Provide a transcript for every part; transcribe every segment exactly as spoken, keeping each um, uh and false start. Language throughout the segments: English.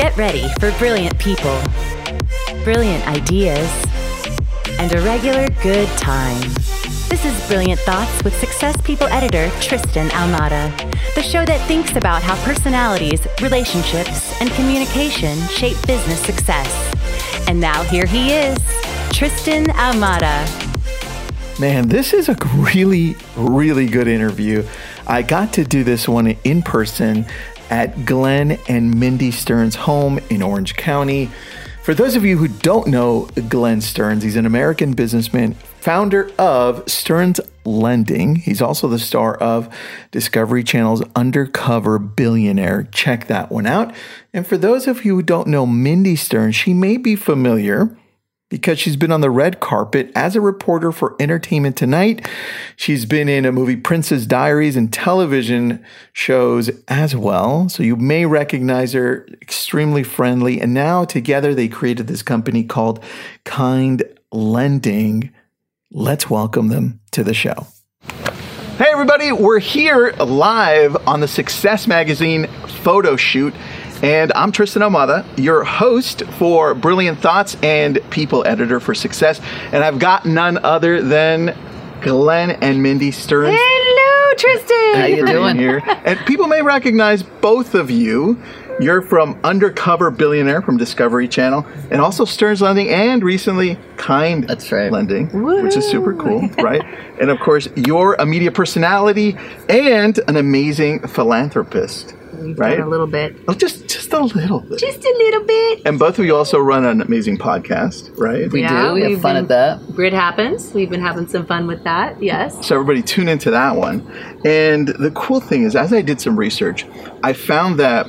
Get ready for brilliant people, brilliant ideas, and a regular good time. This is Brilliant Thoughts with Success People editor Tristan Almada, the show that thinks about how personalities, relationships, and communication shape business success. And now here he is, Tristan Almada. Man, this is a really, really good interview. I got to do this one in person at Glenn and Mindy Stearns' home in Orange County. For those of you who don't know Glenn Stearns, he's an American businessman, founder of Stearns Lending. He's also the star of Discovery Channel's Undercover Billionaire. Check that one out. And for those of you who don't know Mindy Stearns, she may be familiar because she's been on the red carpet as a reporter for Entertainment Tonight. She's been in a movie, Princess Diaries, and television shows as well. So you may recognize her, extremely friendly. And now together they created this company called Kind Lending. Let's welcome them to the show. Hey everybody, we're here live on the Success Magazine photo shoot. And I'm Tristan Almada, your host for Brilliant Thoughts and people editor for Success. And I've got none other than Glenn and Mindy Stearns. Hello, Tristan. How you doing here? And people may recognize both of you. You're from Undercover Billionaire from Discovery Channel, and also Stearns Lending, and recently Kind That's right. Lending, Woo. Which is super cool, right? And of course, you're a media personality and an amazing philanthropist. We've right? done a little bit. Oh, just just a little bit. Just a little bit. And both of you also run an amazing podcast, right? We yeah, do. We have fun been, at that. It happens. We've been having some fun with that, yes. So everybody tune into that one. And the cool thing is, as I did some research, I found that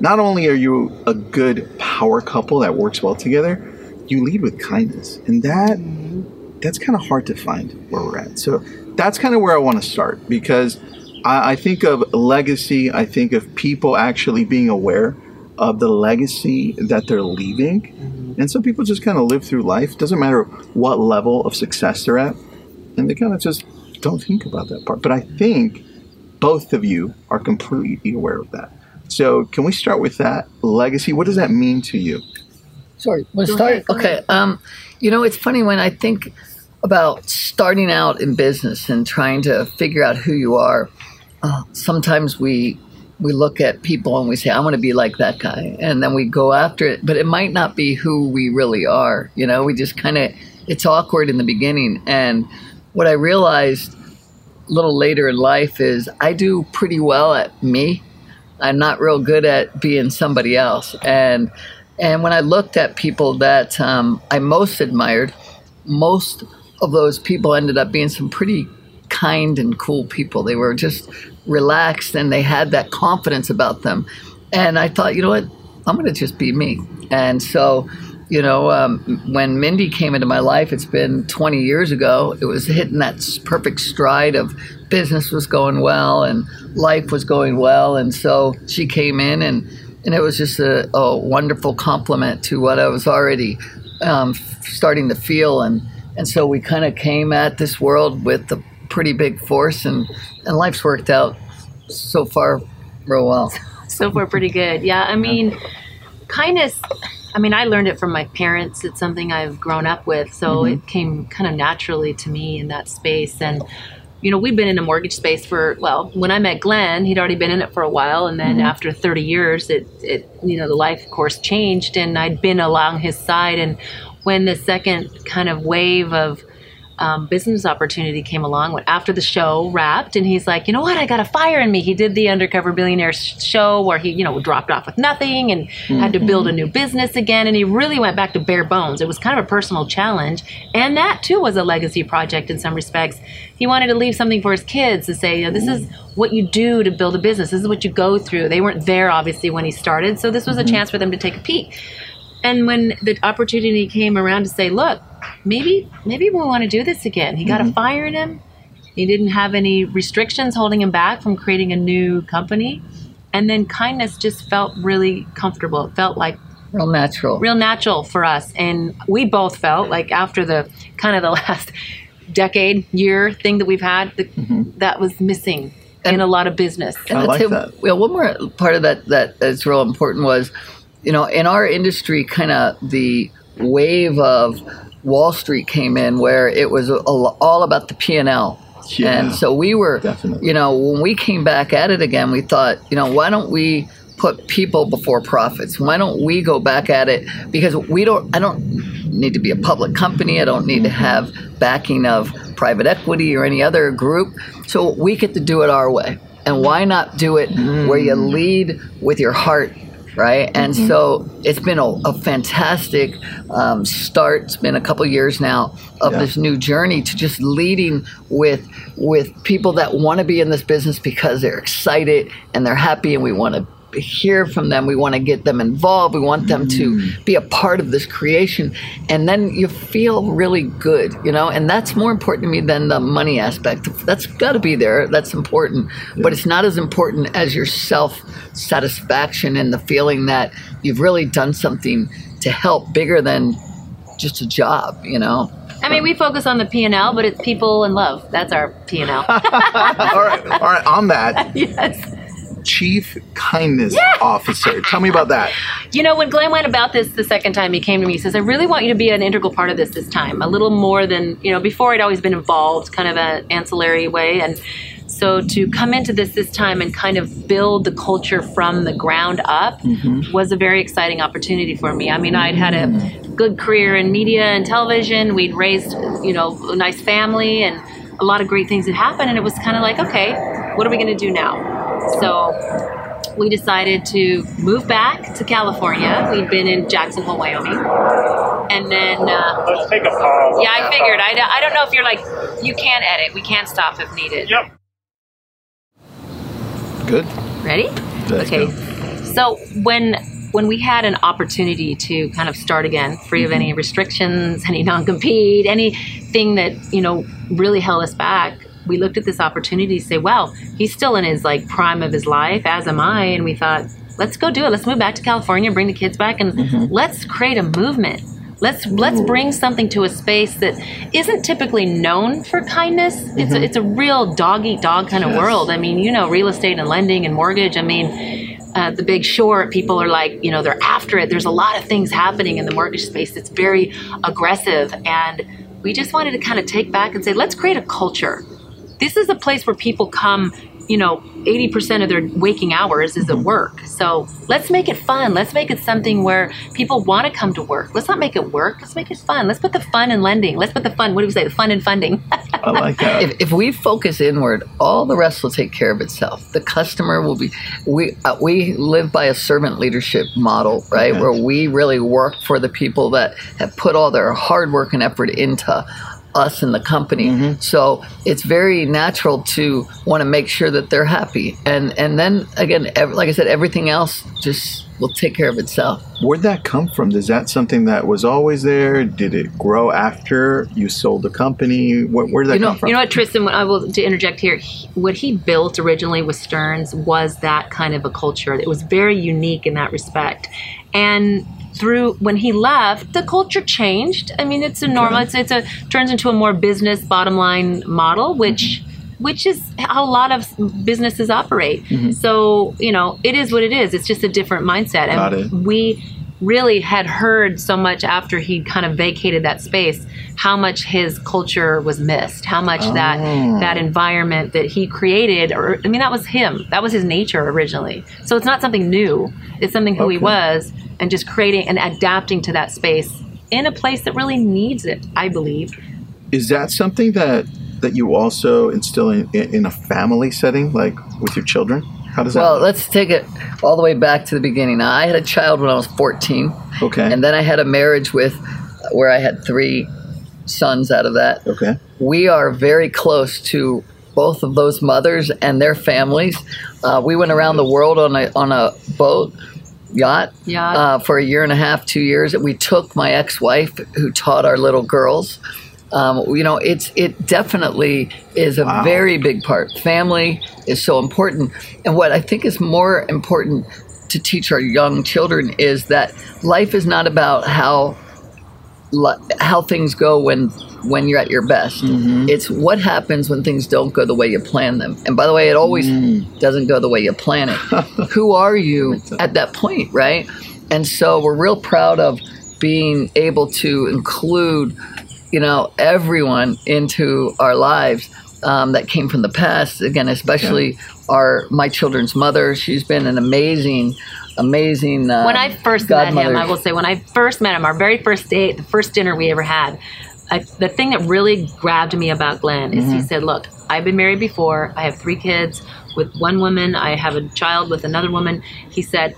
not only are you a good power couple that works well together, you lead with kindness. And that mm-hmm. that's kind of hard to find where we're at. So that's kind of where I want to start, because I think of legacy, I think of people actually being aware of the legacy that they're leaving. Mm-hmm. And some people just kind of live through life, doesn't matter what level of success they're at, and they kind of just don't think about that part. But I think both of you are completely aware of that. So can we start with that legacy? What does that mean to you? Sorry, want to start? Okay. Um, you know, it's funny when I think about starting out in business and trying to figure out who you are. Uh, sometimes we we look at people and we say, I want to be like that guy. And then we go after it. But it might not be who we really are. You know, we just kind of, it's awkward in the beginning. And what I realized a little later in life is I do pretty well at me. I'm not real good at being somebody else. And and when I looked at people that um, I most admired, most of those people ended up being some pretty kind and cool people. They were just relaxed and they had that confidence about them. And I thought, you know what, I'm going to just be me. And so, you know, um, when Mindy came into my life, it's been twenty years ago, it was hitting that perfect stride of business was going well and life was going well. And so she came in and, and it was just a, a wonderful compliment to what I was already um, starting to feel. And, and so we kind of came at this world with the pretty big force, and, and life's worked out so far real well. So far pretty good. Yeah, I mean, kindness, I mean, I learned it from my parents. It's something I've grown up with, so mm-hmm. it came kind of naturally to me in that space. And, you know, we've been in the mortgage space for, well, when I met Glenn, he'd already been in it for a while, and then mm-hmm. after thirty years, it, it, you know, the life course changed, and I'd been along his side, and when the second kind of wave of Um, business opportunity came along when, after the show wrapped, and he's like, you know what, I got a fire in me. He did the Undercover Billionaire sh- show where he, you know, dropped off with nothing and mm-hmm. had to build a new business again, and he really went back to bare bones. It was kind of a personal challenge, and that too was a legacy project in some respects. He wanted to leave something for his kids to say, you know, this is what you do to build a business. This is what you go through. They weren't there obviously when he started, so this was mm-hmm. a chance for them to take a peek. And when the opportunity came around to say, look, Maybe maybe we want to do this again. He got mm-hmm. a fire in him. He didn't have any restrictions holding him back from creating a new company. And then kindness just felt really comfortable. It felt like real natural. Real natural for us. And we both felt like after the kind of the last decade, year thing that we've had, the, mm-hmm. that was missing and, in a lot of business. And I like say, that. Well, one more part of that that is real important was you know, in our industry, kind of the wave of Wall Street came in where it was all about the P and L. Yeah, and so we were, definitely. you know, when we came back at it again, we thought, you know, why don't we put people before profits? Why don't we go back at it? Because we don't, I don't need to be a public company. I don't need to have backing of private equity or any other group. So we get to do it our way. And why not do it mm. where you lead with your heart? Right. And mm-hmm. so it's been a, a fantastic um, start. It's been a couple years now of yeah. this new journey to just leading with with people that want to be in this business because they're excited and they're happy, and we want to hear from them. We want to get them involved. We want them mm. to be a part of this creation. And then you feel really good, you know, and that's more important to me than the money aspect. That's got to be there. That's important. Yeah. But it's not as important as your self satisfaction and the feeling that you've really done something to help bigger than just a job, you know. I mean, we focus on the P and L, but it's people and love. That's our P and L. all right, all right, on that. Yes. Chief Kindness yeah. Officer. Tell me about that. You know, when Glenn went about this the second time, he came to me, he says, I really want you to be an integral part of this this time, a little more than, you know, before I'd always been involved kind of an ancillary way. And so to come into this this time and kind of build the culture from the ground up mm-hmm. was a very exciting opportunity for me. I mean, I'd had a good career in media and television. We'd raised, you know, a nice family and a lot of great things had happened. And it was kind of like, okay, what are we going to do now? So we decided to move back to California. We'd been in Jacksonville, Wyoming. And then... Uh, Let's take a pause. Yeah, I figured. I, I don't know if you're like, you can edit. We can stop if needed. Yep. Good. Ready? Let's okay. Go. So when when we had an opportunity to kind of start again, free of any restrictions, any non-compete, anything that, you know, really held us back, we looked at this opportunity to say, well, he's still in his like prime of his life, as am I. And we thought, let's go do it. Let's move back to California, bring the kids back, and mm-hmm. let's create a movement. Let's Ooh. let's bring something to a space that isn't typically known for kindness. Mm-hmm. It's a, it's a real dog eat dog kind yes. of world. I mean, you know, real estate and lending and mortgage. I mean, uh, The Big Short, people are like, you know, they're after it. There's a lot of things happening in the mortgage space that's very aggressive. And we just wanted to kind of take back and say, let's create a culture. This is a place where people come, you know, eighty percent of their waking hours is at work. So let's make it fun. Let's make it something where people want to come to work. Let's not make it work. Let's make it fun. Let's put the fun in lending. Let's put the fun, what do we say, the fun in funding. I like that. If, if we focus inward, all the rest will take care of itself. The customer will be, we uh, we live by a servant leadership model, right? Yes. Where we really work for the people that have put all their hard work and effort into us and the company. Mm-hmm. So it's very natural to want to make sure that they're happy. And and then again, ev- like I said, everything else just will take care of itself. Where'd that come from? Is that something that was always there? Did it grow after you sold the company? Where, where'd that you know, come from? You know what, Tristan, I will to interject here, he, what he built originally with Stearns was that kind of a culture. It was very unique in that respect. And through when he left, the culture changed. I mean, it's a normal. It's, it's a turns into a more business bottom line model, which mm-hmm. which is how a lot of businesses operate. Mm-hmm. So you know, it is what it is. It's just a different mindset, and Got it. we really had heard so much after he kind of vacated that space, how much his culture was missed, how much oh. that that environment that he created, or I mean, that was him. That was his nature originally. So it's not something new. It's something who okay. he was. And just creating and adapting to that space in a place that really needs it, I believe. Is that something that, that you also instill in, in a family setting, like with your children? How does that Well, work? Let's take it all the way back to the beginning. Now, I had a child when I was fourteen. Okay. And then I had a marriage with where I had three sons out of that. Okay. We are very close to both of those mothers and their families. Uh, we went around the world on a on a boat. Yacht yeah. uh, for a year and a half, two years. We took my ex-wife, who taught our little girls. Um, you know, it's it definitely is a wow. very big part. Family is so important, and what I think is more important to teach our young children is that life is not about how how things go when when you're at your best. Mm-hmm. It's what happens when things don't go the way you plan them. And by the way, it always mm. doesn't go the way you plan it. Who are you at that point, right? And so we're real proud of being able to include, you know, everyone into our lives um, that came from the past. Again, especially yeah. our my children's mother. She's been an amazing, amazing um, When I first godmother. met him, I will say, when I first met him, our very first date, the first dinner we ever had, I, the thing that really grabbed me about Glenn is mm-hmm. he said, look, I've been married before. I have three kids with one woman. I have a child with another woman. He said,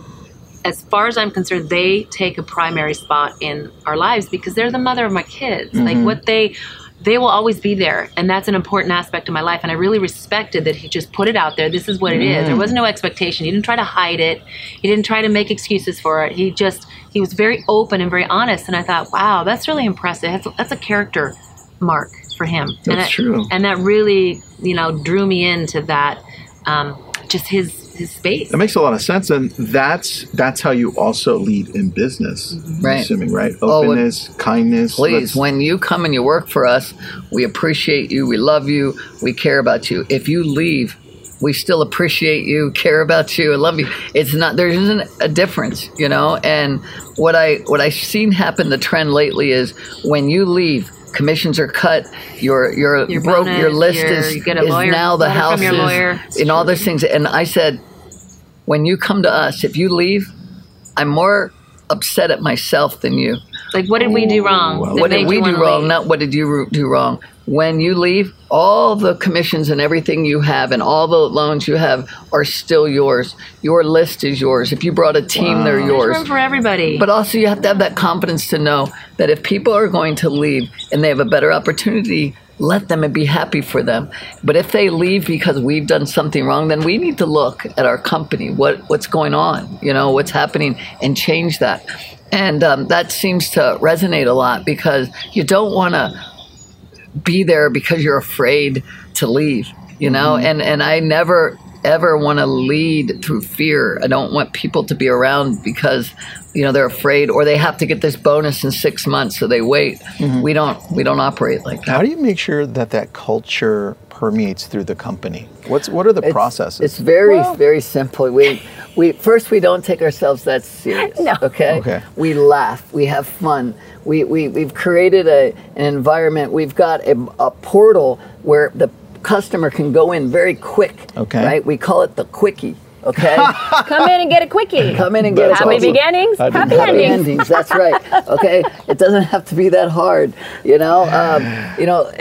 as far as I'm concerned, they take a primary spot in our lives because they're the mother of my kids. Mm-hmm. Like what they, they will always be there. And that's an important aspect of my life. And I really respected that he just put it out there. This is what mm-hmm. it is. There was no expectation. He didn't try to hide it. He didn't try to make excuses for it. He just, he was very open and very honest. And I thought, wow, that's really impressive. That's, that's a character mark for him. That's and that, true. And that really, you know, drew me into that, um, just his, his space. That makes a lot of sense, and that's that's how you also lead in business. Mm-hmm. Right. I'm assuming, right? Openness, oh, kindness. Please, when you come and you work for us, we appreciate you, we love you, we care about you. If you leave, we still appreciate you, care about you, and love you. It's not there isn't a difference, you know. And what I what I've seen happen, the trend lately is when you leave, commissions are cut. Your your your, broke, bonus, your list your, is, you is lawyer, now the house is in all those things. And I said, when you come to us, if you leave, I'm more upset at myself than you. Like, what did we do wrong? Well, what did we do wrong? Leave? Not what did you do wrong. When you leave, all the commissions and everything you have and all the loans you have are still yours. Your list is yours. If you brought a team, wow. they're yours. There's room for everybody. But also you have to have that confidence to know that if people are going to leave and they have a better opportunity, let them and be happy for them. But if they leave because we've done something wrong, then we need to look at our company, what what's going on, you know, what's happening, and change that. And um, that seems to resonate a lot because you don't want to be there because you're afraid to leave, you know? Mm-hmm. And, and I never, ever want to lead through fear. I don't want people to be around because, you know, they're afraid or they have to get this bonus in six months. So they wait. Mm-hmm. We don't, we don't operate like that. How do you make sure that that culture permeates through the company? What's, what are the it's, processes? It's very, well, very simple. We, we, first we don't take ourselves that serious. No. Okay? okay. We laugh. We have fun. We, we, we've created a, an environment. We've got a, a portal where the customer can go in very quick. Okay. Right? We call it the quickie. Okay. Come in and get a quickie. Come in and get That's a quickie. Happy beginnings, happy, happy endings. endings. That's right. Okay. It doesn't have to be that hard, you know. Um, you know.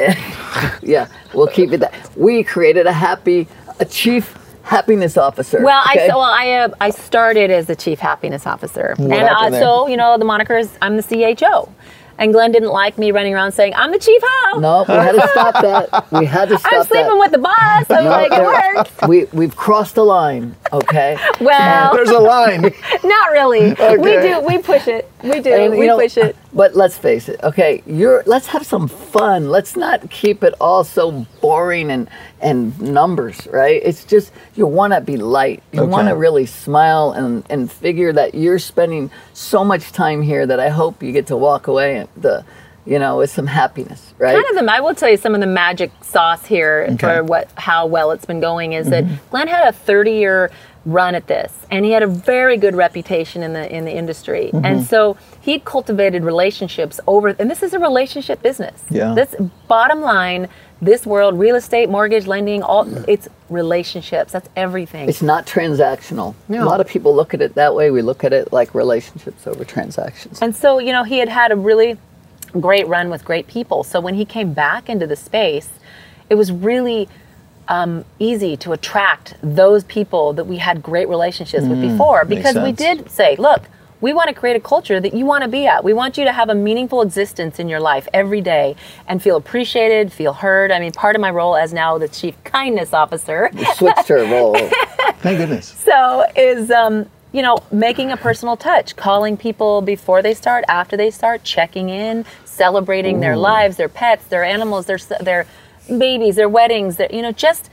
yeah, we'll keep it that. We created a happy, a chief happiness officer. Well, okay? I so well, I uh, I started as the chief happiness officer, what and uh, so you know the moniker is I'm the C H O. And Glenn didn't like me running around saying, I'm the chief ho. No, we had to stop that. We had to stop that. I'm sleeping that. with the boss. I'm no, like, it worked. We, we've crossed the line, okay? Well. There's a line. Not really. Okay. We do. We push it. We do. And, we know, push it. But let's face it, okay, you're, let's have some fun. Let's not keep it all so boring and, and numbers, right? It's just you want to be light. You okay. want to really smile and, and figure that you're spending so much time here that I hope you get to walk away and the, you know, with some happiness, right? Kind of them. I will tell you some of the magic sauce here okay. for what how well it's been going is mm-hmm. that Glenn had a thirty-year run at this, and he had a very good reputation in the in the industry, mm-hmm. and so he cultivated relationships over. And this is a relationship business. Yeah. This bottom line, this world, real estate, mortgage, lending, all yeah. it's relationships. That's everything. It's not transactional. No. A lot of people look at it that way. We look at it like relationships over transactions. And so you know, he had had a really great run with great people. So when he came back into the space, it was really. Um, easy to attract those people that we had great relationships mm, with before because we did say, look, we want to create a culture that you want to be at. We want you to have a meaningful existence in your life every day and feel appreciated, feel heard. I mean, part of my role as now the Chief Kindness Officer. You switched her role. Thank goodness. So is, um, you know, making a personal touch, calling people before they start, after they start, checking in, celebrating Ooh. their lives, their pets, their animals, their their... babies, their weddings, their, you know, just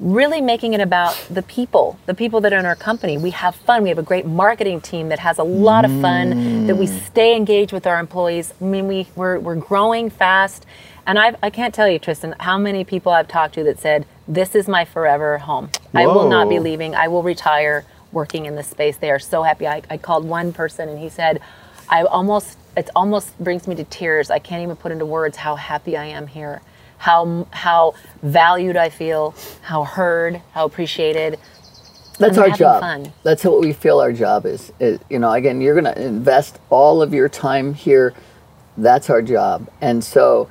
really making it about the people, the people that are in our company. We have fun. We have a great marketing team that has a lot of fun, mm. that we stay engaged with our employees. I mean, we, we're, we're growing fast. And I've, I can't tell you, Tristan, how many people I've talked to that said, this is my forever home. Whoa. I will not be leaving. I will retire. working in this space. They are so happy. I, I called one person and he said, I almost, it almost brings me to tears. I can't even put into words how happy I am here, how how valued I feel, how heard, how appreciated. That's I'm our job. Fun. That's what we feel our job is, is. You know, again, you're going to invest all of your time here. That's our job. And so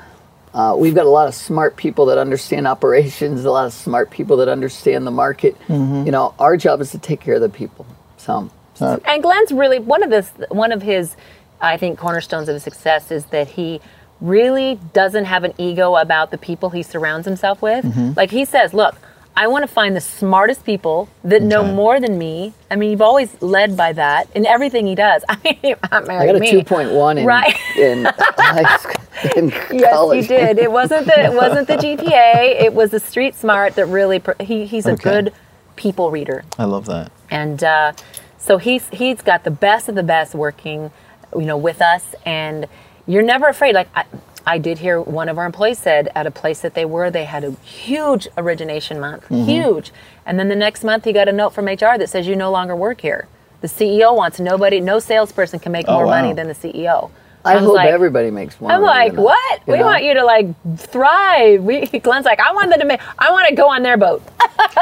uh, we've got a lot of smart people that understand operations, a lot of smart people that understand the market. Mm-hmm. You know, our job is to take care of the people. So, so. And Glenn's really, one of this, one of his, I think, cornerstones of his success is that he really doesn't have an ego about the people he surrounds himself with. Mm-hmm. Like he says, look, I want to find the smartest people that okay. know more than me. I mean, you've always led by that in everything he does. I mean, not married I got a me. two point one in, right. in high school, in college. Yes, you did. It wasn't the it wasn't the G P A. It was the street smart that really. He he's a okay. good people reader. I love that. And uh, so he's he's got the best of the best working, you know, with us. And you're never afraid. Like. I, I did hear one of our employees said at a place that they were, they had a huge origination month, mm-hmm. huge. And then the next month he got a note from H R that says, you no longer work here. The C E O wants nobody, no salesperson can make oh, more wow. money than the C E O. I, I hope like, everybody makes more I'm money. I'm like, what? You we know? want you to like thrive. We, Glenn's like, I want them to make, I want to go on their boat. Like,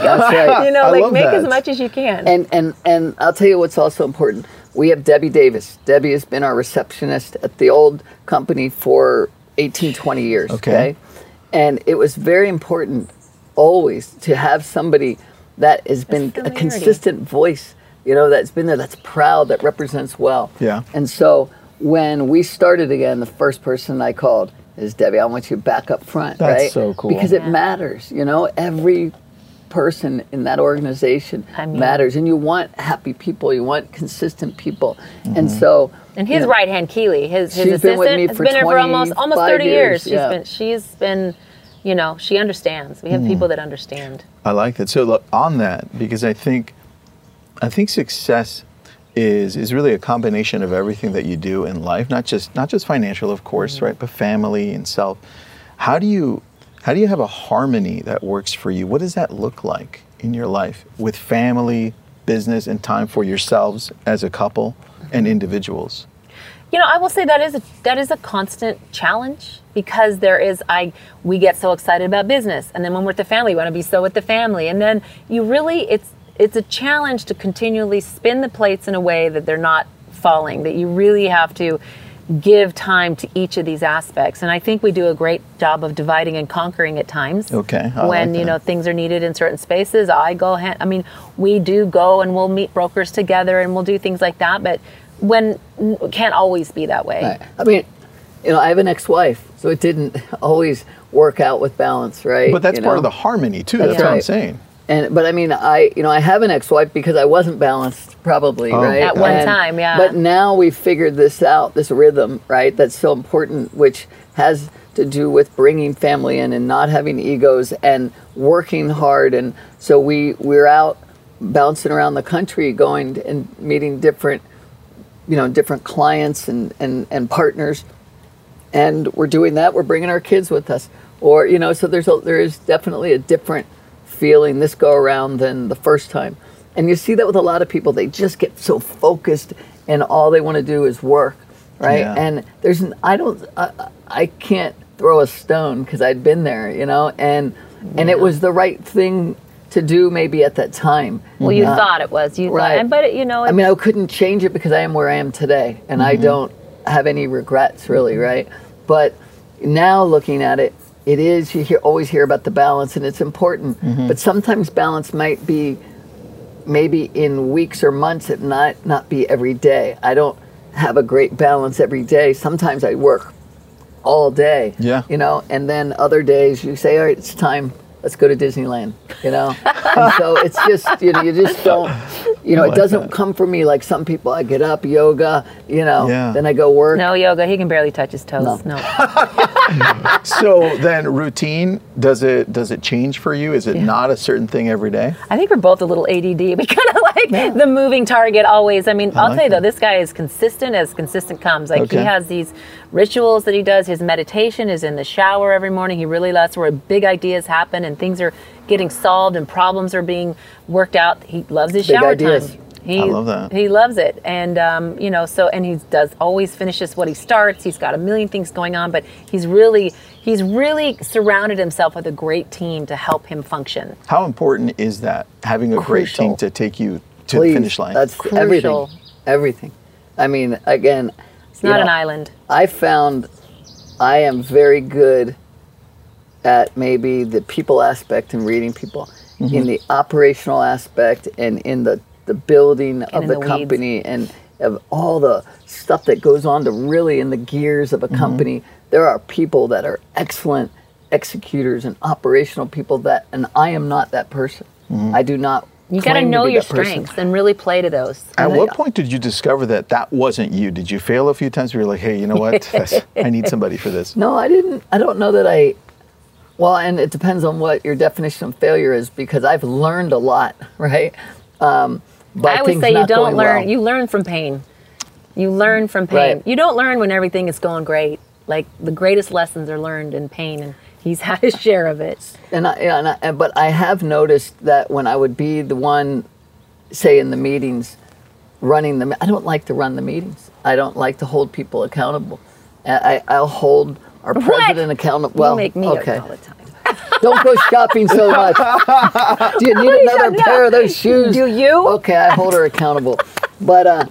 that's right. You know, I like make that. as much as you can. And, and, and I'll tell you what's also important. We have Debbie Davis. Debbie has been our receptionist at the old company for eighteen, twenty years. Okay. okay. And it was very important always to have somebody that has been a consistent voice, you know, that's been there, that's proud, that represents well. Yeah. And so when we started again, the first person I called is Debbie. I want you back up front. That's right? so cool. Because yeah. it matters, you know, every person in that organization I mean, matters, and you want happy people, you want consistent people, mm-hmm. and so and his you know, right hand Keely, his his assistant, been has been here for almost almost thirty years. years. She's yeah. been she's been, you know, she understands. We have mm. people that understand. I like that. So look, on that, because I think, I think success is is really a combination of everything that you do in life, not just not just financial, of course, mm-hmm. right, but family and self. How do you How do you have a harmony that works for you? What does that look like in your life with family, business, and time for yourselves as a couple and individuals? You know, I will say that is a, that is a constant challenge because there is, I we get so excited about business, and then when we're with the family, we want to be so with the family, and then you really, it's it's a challenge to continually spin the plates in a way that they're not falling, that you really have to give time to each of these aspects. And I think we do a great job of dividing and conquering at times. Okay. I when, like you know, things are needed in certain spaces, I go, hand, I mean, we do go and we'll meet brokers together and we'll do things like that, but when, it can't always be that way. Right. I mean, you know, I have an ex-wife, so it didn't always work out with balance, right? But that's you part know? of the harmony too, that's, that's right. what I'm saying. And, but I mean, I, you know, I have an ex-wife because I wasn't balanced probably, oh, right? At one and, time, yeah. But now we've figured this out, this rhythm, right? That's so important, which has to do with bringing family in and not having egos and working hard. And so we, we're out bouncing around the country going and meeting different, you know, different clients and, and, and partners. And we're doing that. We're bringing our kids with us. Or, you know, so there's a, there is definitely a different feeling this go around than the first time. And you see that with a lot of people. They just get so focused and all they want to do is work, right? Yeah. And there's an, I don't I, I can't throw a stone because I'd been there, you know, and yeah. and it was the right thing to do maybe at that time. Well, you uh, thought it was. You right. thought, but it, you know. I mean, I couldn't change it because I am where I am today and mm-hmm. I don't have any regrets really, right? But now looking at it, It is, you hear, always hear about the balance, and it's important. Mm-hmm. But sometimes balance might be maybe in weeks or months, it not, not be every day. I don't have a great balance every day. Sometimes I work all day, yeah. you know, and then other days you say, all right, it's time, let's go to Disneyland, you know. And so it's just, you know, you just don't, you know, like it doesn't that. come for me like some people. I get up, yoga, you know, yeah. then I go work. No yoga, he can barely touch his toes, no. no. So then routine, does it does it change for you? Is it yeah. not a certain thing every day? I think we're both a little A D D. We kind of like yeah. the moving target always. I mean, I I'll like tell you that. though, this guy is consistent as consistent comes. Like okay. he has these rituals that he does. His meditation is in the shower every morning. He really lets where big ideas happen and things are getting solved and problems are being worked out. He loves his big shower ideas. time. He, I love that. He loves it. And, um, you know, so, and he does always finishes what he starts. He's got a million things going on, but he's really, he's really surrounded himself with a great team to help him function. How important is that, having a Crucial. great team to take you to Please, the finish line? That's Crucial. everything. Everything. I mean, again. It's not know, an island. I found I am very good at maybe the people aspect and reading people. Mm-hmm. In the operational aspect and in the the building and of the, the company and of all the stuff that goes on to really in the gears of a company. Mm-hmm. There are people that are excellent executors and operational people that, and I am not that person. Mm-hmm. I do not. You got to know your strengths person. and really play to those. At what point did you discover that that wasn't you? Did you fail a few times? Where you were like, hey, you know what? I need somebody for this. No, I didn't. I don't know that I, well, and it depends on what your definition of failure is, because I've learned a lot, right? Um, I would say you don't learn. Well. You learn from pain. You learn from pain. Right. You don't learn when everything is going great. Like the greatest lessons are learned in pain, and he's had his share of it. And I, and I, but I have noticed that when I would be the one, say in the meetings, running the. I don't like to run the meetings. I don't like to hold people accountable. I, I'll hold our what? president accountable. Well, you make me okay. all the time. Don't go shopping so much. Do you need another pair of those shoes? Do you? Okay, I hold her accountable. But uh,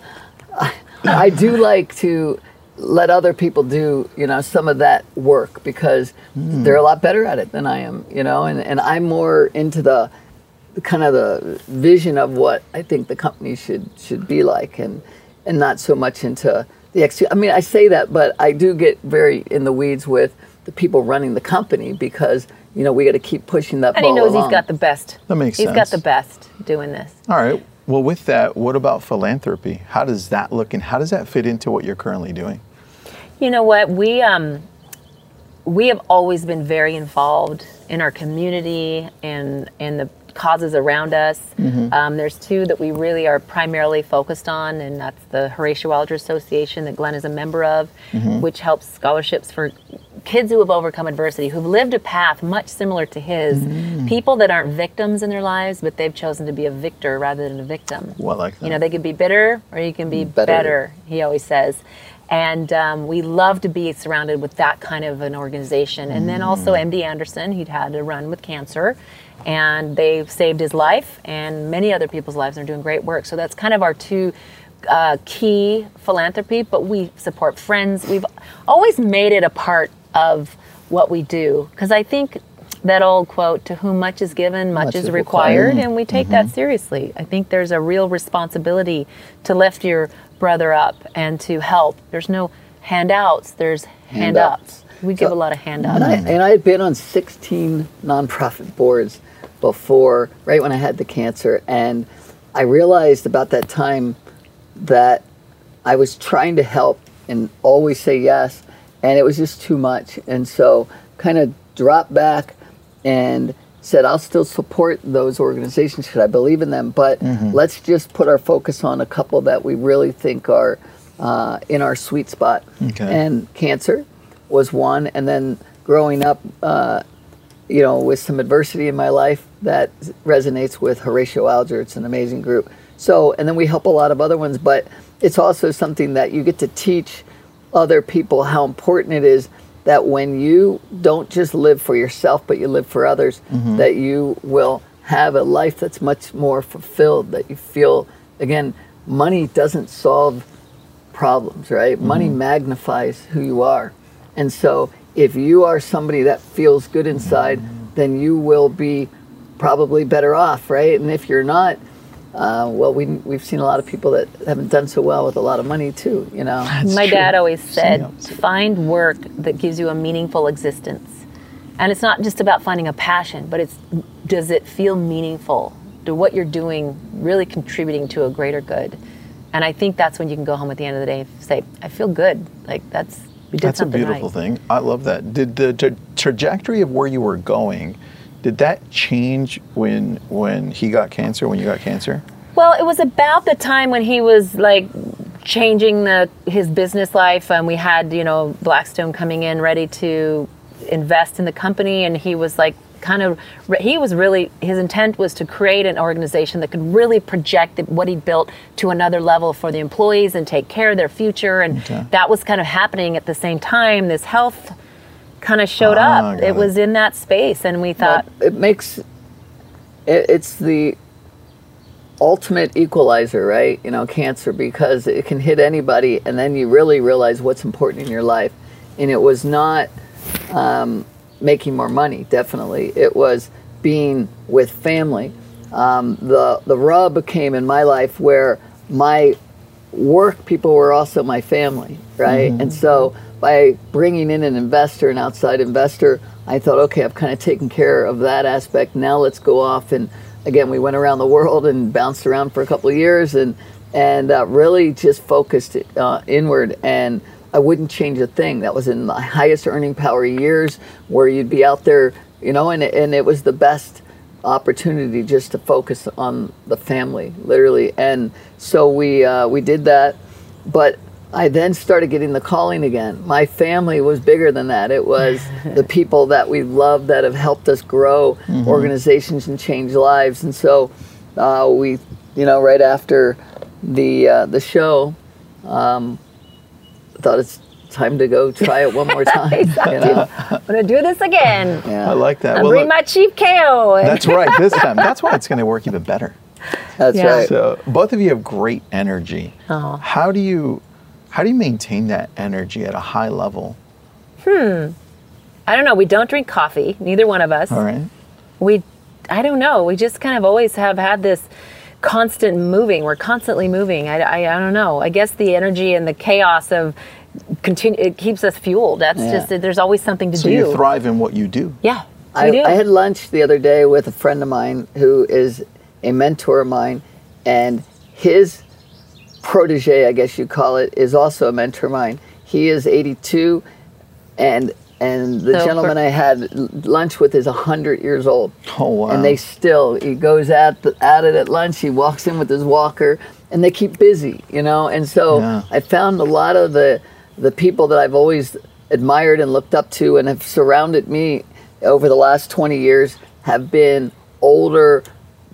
I, I do like to let other people do, you know, some of that work because mm. they're a lot better at it than I am, you know, and, and I'm more into the kind of the vision of what I think the company should should be like and, and not so much into the ex- I mean, I say that, but I do get very in the weeds with the people running the company because, you know, we got to keep pushing that ball along. And he knows he's got the best. That makes sense. He's got the best doing this. All right. Well, with that, what about philanthropy? How does that look and how does that fit into what you're currently doing? You know what? We um, we have always been very involved in our community and, and the causes around us. Mm-hmm. Um, there's two that we really are primarily focused on, and that's the Horatio Alger Association that Glenn is a member of, mm-hmm. which helps scholarships for kids who have overcome adversity, who've lived a path much similar to his, mm. people that aren't victims in their lives, but they've chosen to be a victor rather than a victim. Well, I like that. You know, they can be bitter or you can be better, better he always says. And um, we love to be surrounded with that kind of an organization. And mm. then also M D Anderson, he'd had a run with cancer, and they've saved his life and many other people's lives, and are doing great work. So that's kind of our two uh, key philanthropy, but we support friends. We've always made it a part of what we do, because I think that old quote, to whom much is given, much, much is required, required, and we take mm-hmm. that seriously. I think there's a real responsibility to lift your brother up and to help. There's no handouts, there's hand, hand ups. ups. We so, give a lot of hand ups. And I had been on sixteen nonprofit boards before, right when I had the cancer, and I realized about that time that I was trying to help and always say yes, and it was just too much. And so kind of dropped back and said, I'll still support those organizations because I believe in them, but mm-hmm. let's just put our focus on a couple that we really think are uh, in our sweet spot. Okay. And cancer was one. And then growing up, uh, you know, with some adversity in my life, that resonates with Horatio Alger. It's an amazing group. So, and then we help a lot of other ones, but it's also something that you get to teach other people how important it is that when you don't just live for yourself, but you live for others, mm-hmm. that you will have a life that's much more fulfilled, that you feel, again, money doesn't solve problems, right? Mm-hmm. Money magnifies who you are. And so if you are somebody that feels good inside, mm-hmm. then you will be probably better off, right? And if you're not, Uh, well, we, we've seen a lot of people that haven't done so well with a lot of money, too, you know. That's My true. dad always said, find work that gives you a meaningful existence. And it's not just about finding a passion, but it's, does it feel meaningful? Do what you're doing really contributing to a greater good? And I think that's when you can go home at the end of the day and say, I feel good. Like, that's, we did that's something That's a beautiful right. thing. I love that. Did the tra- trajectory of where you were going... Did that change when when he got cancer, when you got cancer? Well, it was about the time when he was like changing the his business life, and we had, you know, Blackstone coming in ready to invest in the company, and he was like kind of he was really his intent was to create an organization that could really project what he'd built to another level for the employees and take care of their future, and okay. that was kind of happening at the same time this health kind of showed oh, up it, it was in that space, and we thought well, it makes it, it's the ultimate equalizer, right? You know, cancer, because it can hit anybody, and then you really realize what's important in your life. And it was not um making more money, definitely. It was being with family. Um, the the rub came in my life where my work people were also my family, right? Mm-hmm. And so by bringing in an investor, an outside investor, I thought, okay, I've kind of taken care of that aspect. Now let's go off. And again, we went around the world and bounced around for a couple of years, and, and uh, really just focused it, uh, inward. And I wouldn't change a thing. That was in my highest earning power years, where you'd be out there, you know, and and it was the best opportunity just to focus on the family, literally. And so we uh, we did that, but I then started getting the calling again. My family was bigger than that. It was the people that we love that have helped us grow mm-hmm. organizations and change lives. And so uh, we, you know, right after the uh, the show. Um, thought it's time to go try it one more time. Exactly. You know? I'm gonna do this again. Yeah. I like that. I'm well, bring look, my cheap K O. That's right. This time. That's why it's gonna work even better. That's yeah. right. So both of you have great energy. Oh. How do you, how do you maintain that energy at a high level? Hmm. I don't know. We don't drink coffee. Neither one of us. All right. We, I don't know. We just kind of always have had this. Constant moving. We're constantly moving. I, I, I don't know. I guess the energy and the chaos of continue it keeps us fueled. That's yeah. just there's always something to so do. So you thrive in what you do. Yeah, I, do. I had lunch the other day with a friend of mine who is a mentor of mine, and his protege, I guess you call it, is also a mentor of mine. He is eighty-two, and and the so gentleman for- I had lunch with is one hundred years old. Oh, wow. And they still, he goes at, the, at it at lunch, he walks in with his walker, and they keep busy, you know? And so yeah. I found a lot of the, the people that I've always admired and looked up to and have surrounded me over the last twenty years have been older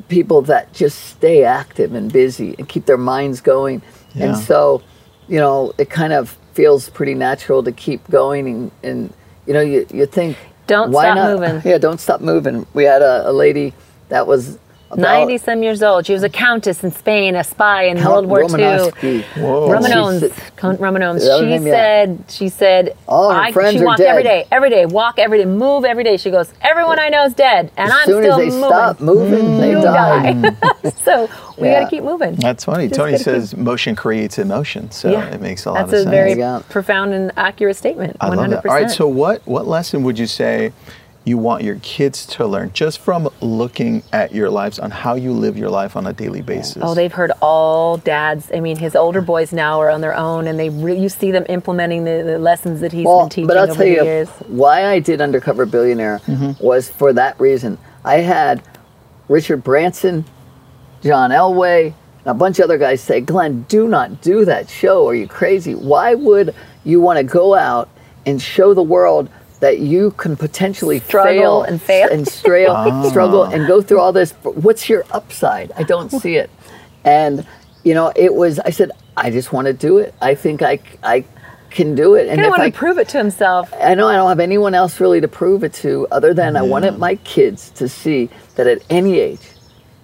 people that just stay active and busy and keep their minds going. Yeah. And so, you know, it kind of feels pretty natural to keep going and... and you know, you, you think, don't why stop not? moving. Yeah, don't stop moving. We had a, a lady that was about ninety-some years old. She was a countess in Spain, a spy in Count World War Two. Romanones. Count Romanones. She name, said, yeah. she said, All her I, friends she walked are dead. every day, every day, walk every day, move every day. She goes, everyone yeah. I know is dead, and as I'm still moving. As soon as they moving. stop moving, mm, they die. die. So we yeah. got to keep moving. That's funny. Just Tony says keep... motion creates emotion, so yeah. it makes a lot That's of sense. That's a very yeah. profound and accurate statement, I one hundred percent. Love that. All right, so what, what lesson would you say you want your kids to learn just from looking at your lives on how you live your life on a daily basis? Oh, they've heard all dads. I mean, his older boys now are on their own, and they re- you see them implementing the, the lessons that he's well, been teaching but I'll over tell the you years. Why I did Undercover Billionaire mm-hmm. was for that reason. I had Richard Branson, John Elway, and a bunch of other guys say, Glenn, do not do that show. Are you crazy? Why would you want to go out and show the world that you can potentially struggle fail and fail and strail, oh. struggle and go through all this? What's your upside? I don't see it. And, you know, it was, I said, I just want to do it. I think I, I can do it. And I want to I, prove it to himself. I know I don't have anyone else really to prove it to other than yeah. I wanted my kids to see that at any age,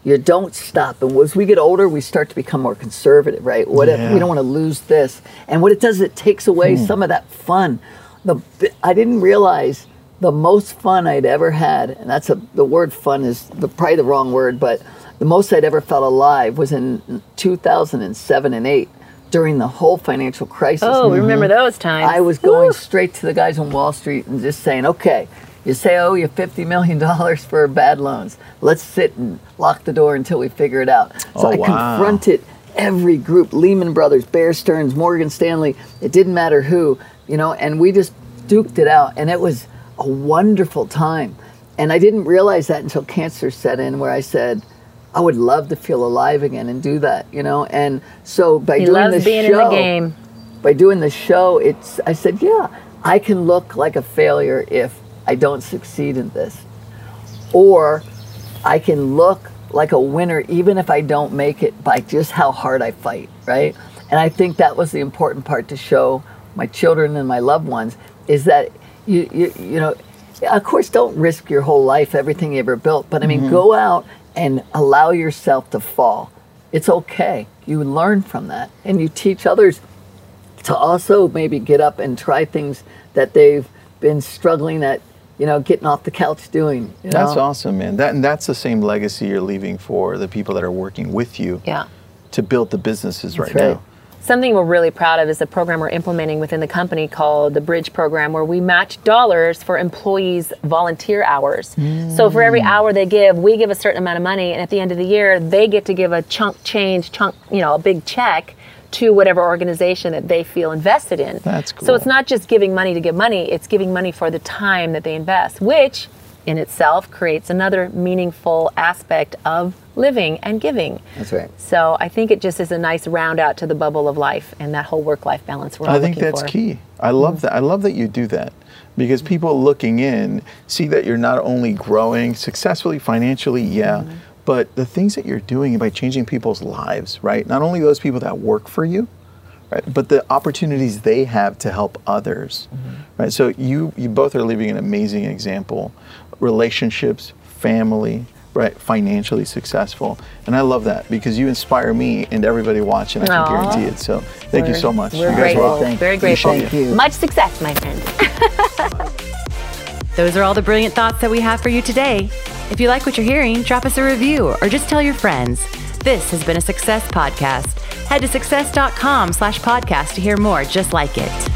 you don't stop. And as we get older, we start to become more conservative, right? What yeah. if we don't want to lose this? And what it does, it takes away hmm. some of that fun. The, I didn't realize the most fun I'd ever had, and that's a, the word fun is the, probably the wrong word, but the most I'd ever felt alive was in two thousand seven and eight during the whole financial crisis. Oh, mm-hmm. remember those times. I was going Woo. straight to the guys on Wall Street and just saying, okay, you say I owe you fifty million dollars for bad loans. Let's sit and lock the door until we figure it out. So oh, I wow. confronted every group, Lehman Brothers, Bear Stearns, Morgan Stanley, it didn't matter who. You know, and we just duked it out, and it was a wonderful time. And I didn't realize that until cancer set in, where I said, I would love to feel alive again and do that, you know. And so by he doing loves the being show, in the game. By doing the show, it's I said, yeah, I can look like a failure if I don't succeed in this, or I can look like a winner even if I don't make it by just how hard I fight, right? And I think that was the important part to show my children and my loved ones is that you you you know, of course, don't risk your whole life, everything you ever built, but I mean, mm-hmm. go out and allow yourself to fall. It's okay. You learn from that. And you teach others to also maybe get up and try things that they've been struggling at, you know, getting off the couch doing. You know? That's awesome, man. That, and that's the same legacy you're leaving for the people that are working with you yeah. to build the businesses that's right, right now. Something we're really proud of is a program we're implementing within the company called the Bridge Program, where we match dollars for employees' volunteer hours. Mm. So for every hour they give, we give a certain amount of money, and at the end of the year, they get to give a chunk change, chunk, you know, a big check to whatever organization that they feel invested in. That's cool. So it's not just giving money to give money, it's giving money for the time that they invest, which in itself creates another meaningful aspect of living and giving. That's right. So I think it just is a nice round out to the bubble of life and that whole work-life balance we're all looking for. I think that's key. I love mm-hmm. that. I love that you do that because people looking in see that you're not only growing successfully financially, yeah, mm-hmm. but the things that you're doing by changing people's lives, right? Not only those people that work for you, right, but the opportunities they have to help others, mm-hmm. right? So you you both are leaving an amazing example. Relationships, family, right, financially successful. And I love that because you inspire me and everybody watching, I can Aww. Guarantee it. So thank we're, you so much. We're you guys grateful, are all, very grateful. Thank you. Much success, my friend. Those are all the brilliant thoughts that we have for you today. If you like what you're hearing, drop us a review or just tell your friends. This has been a Success Podcast. Head to success dot com slash podcast to hear more just like it.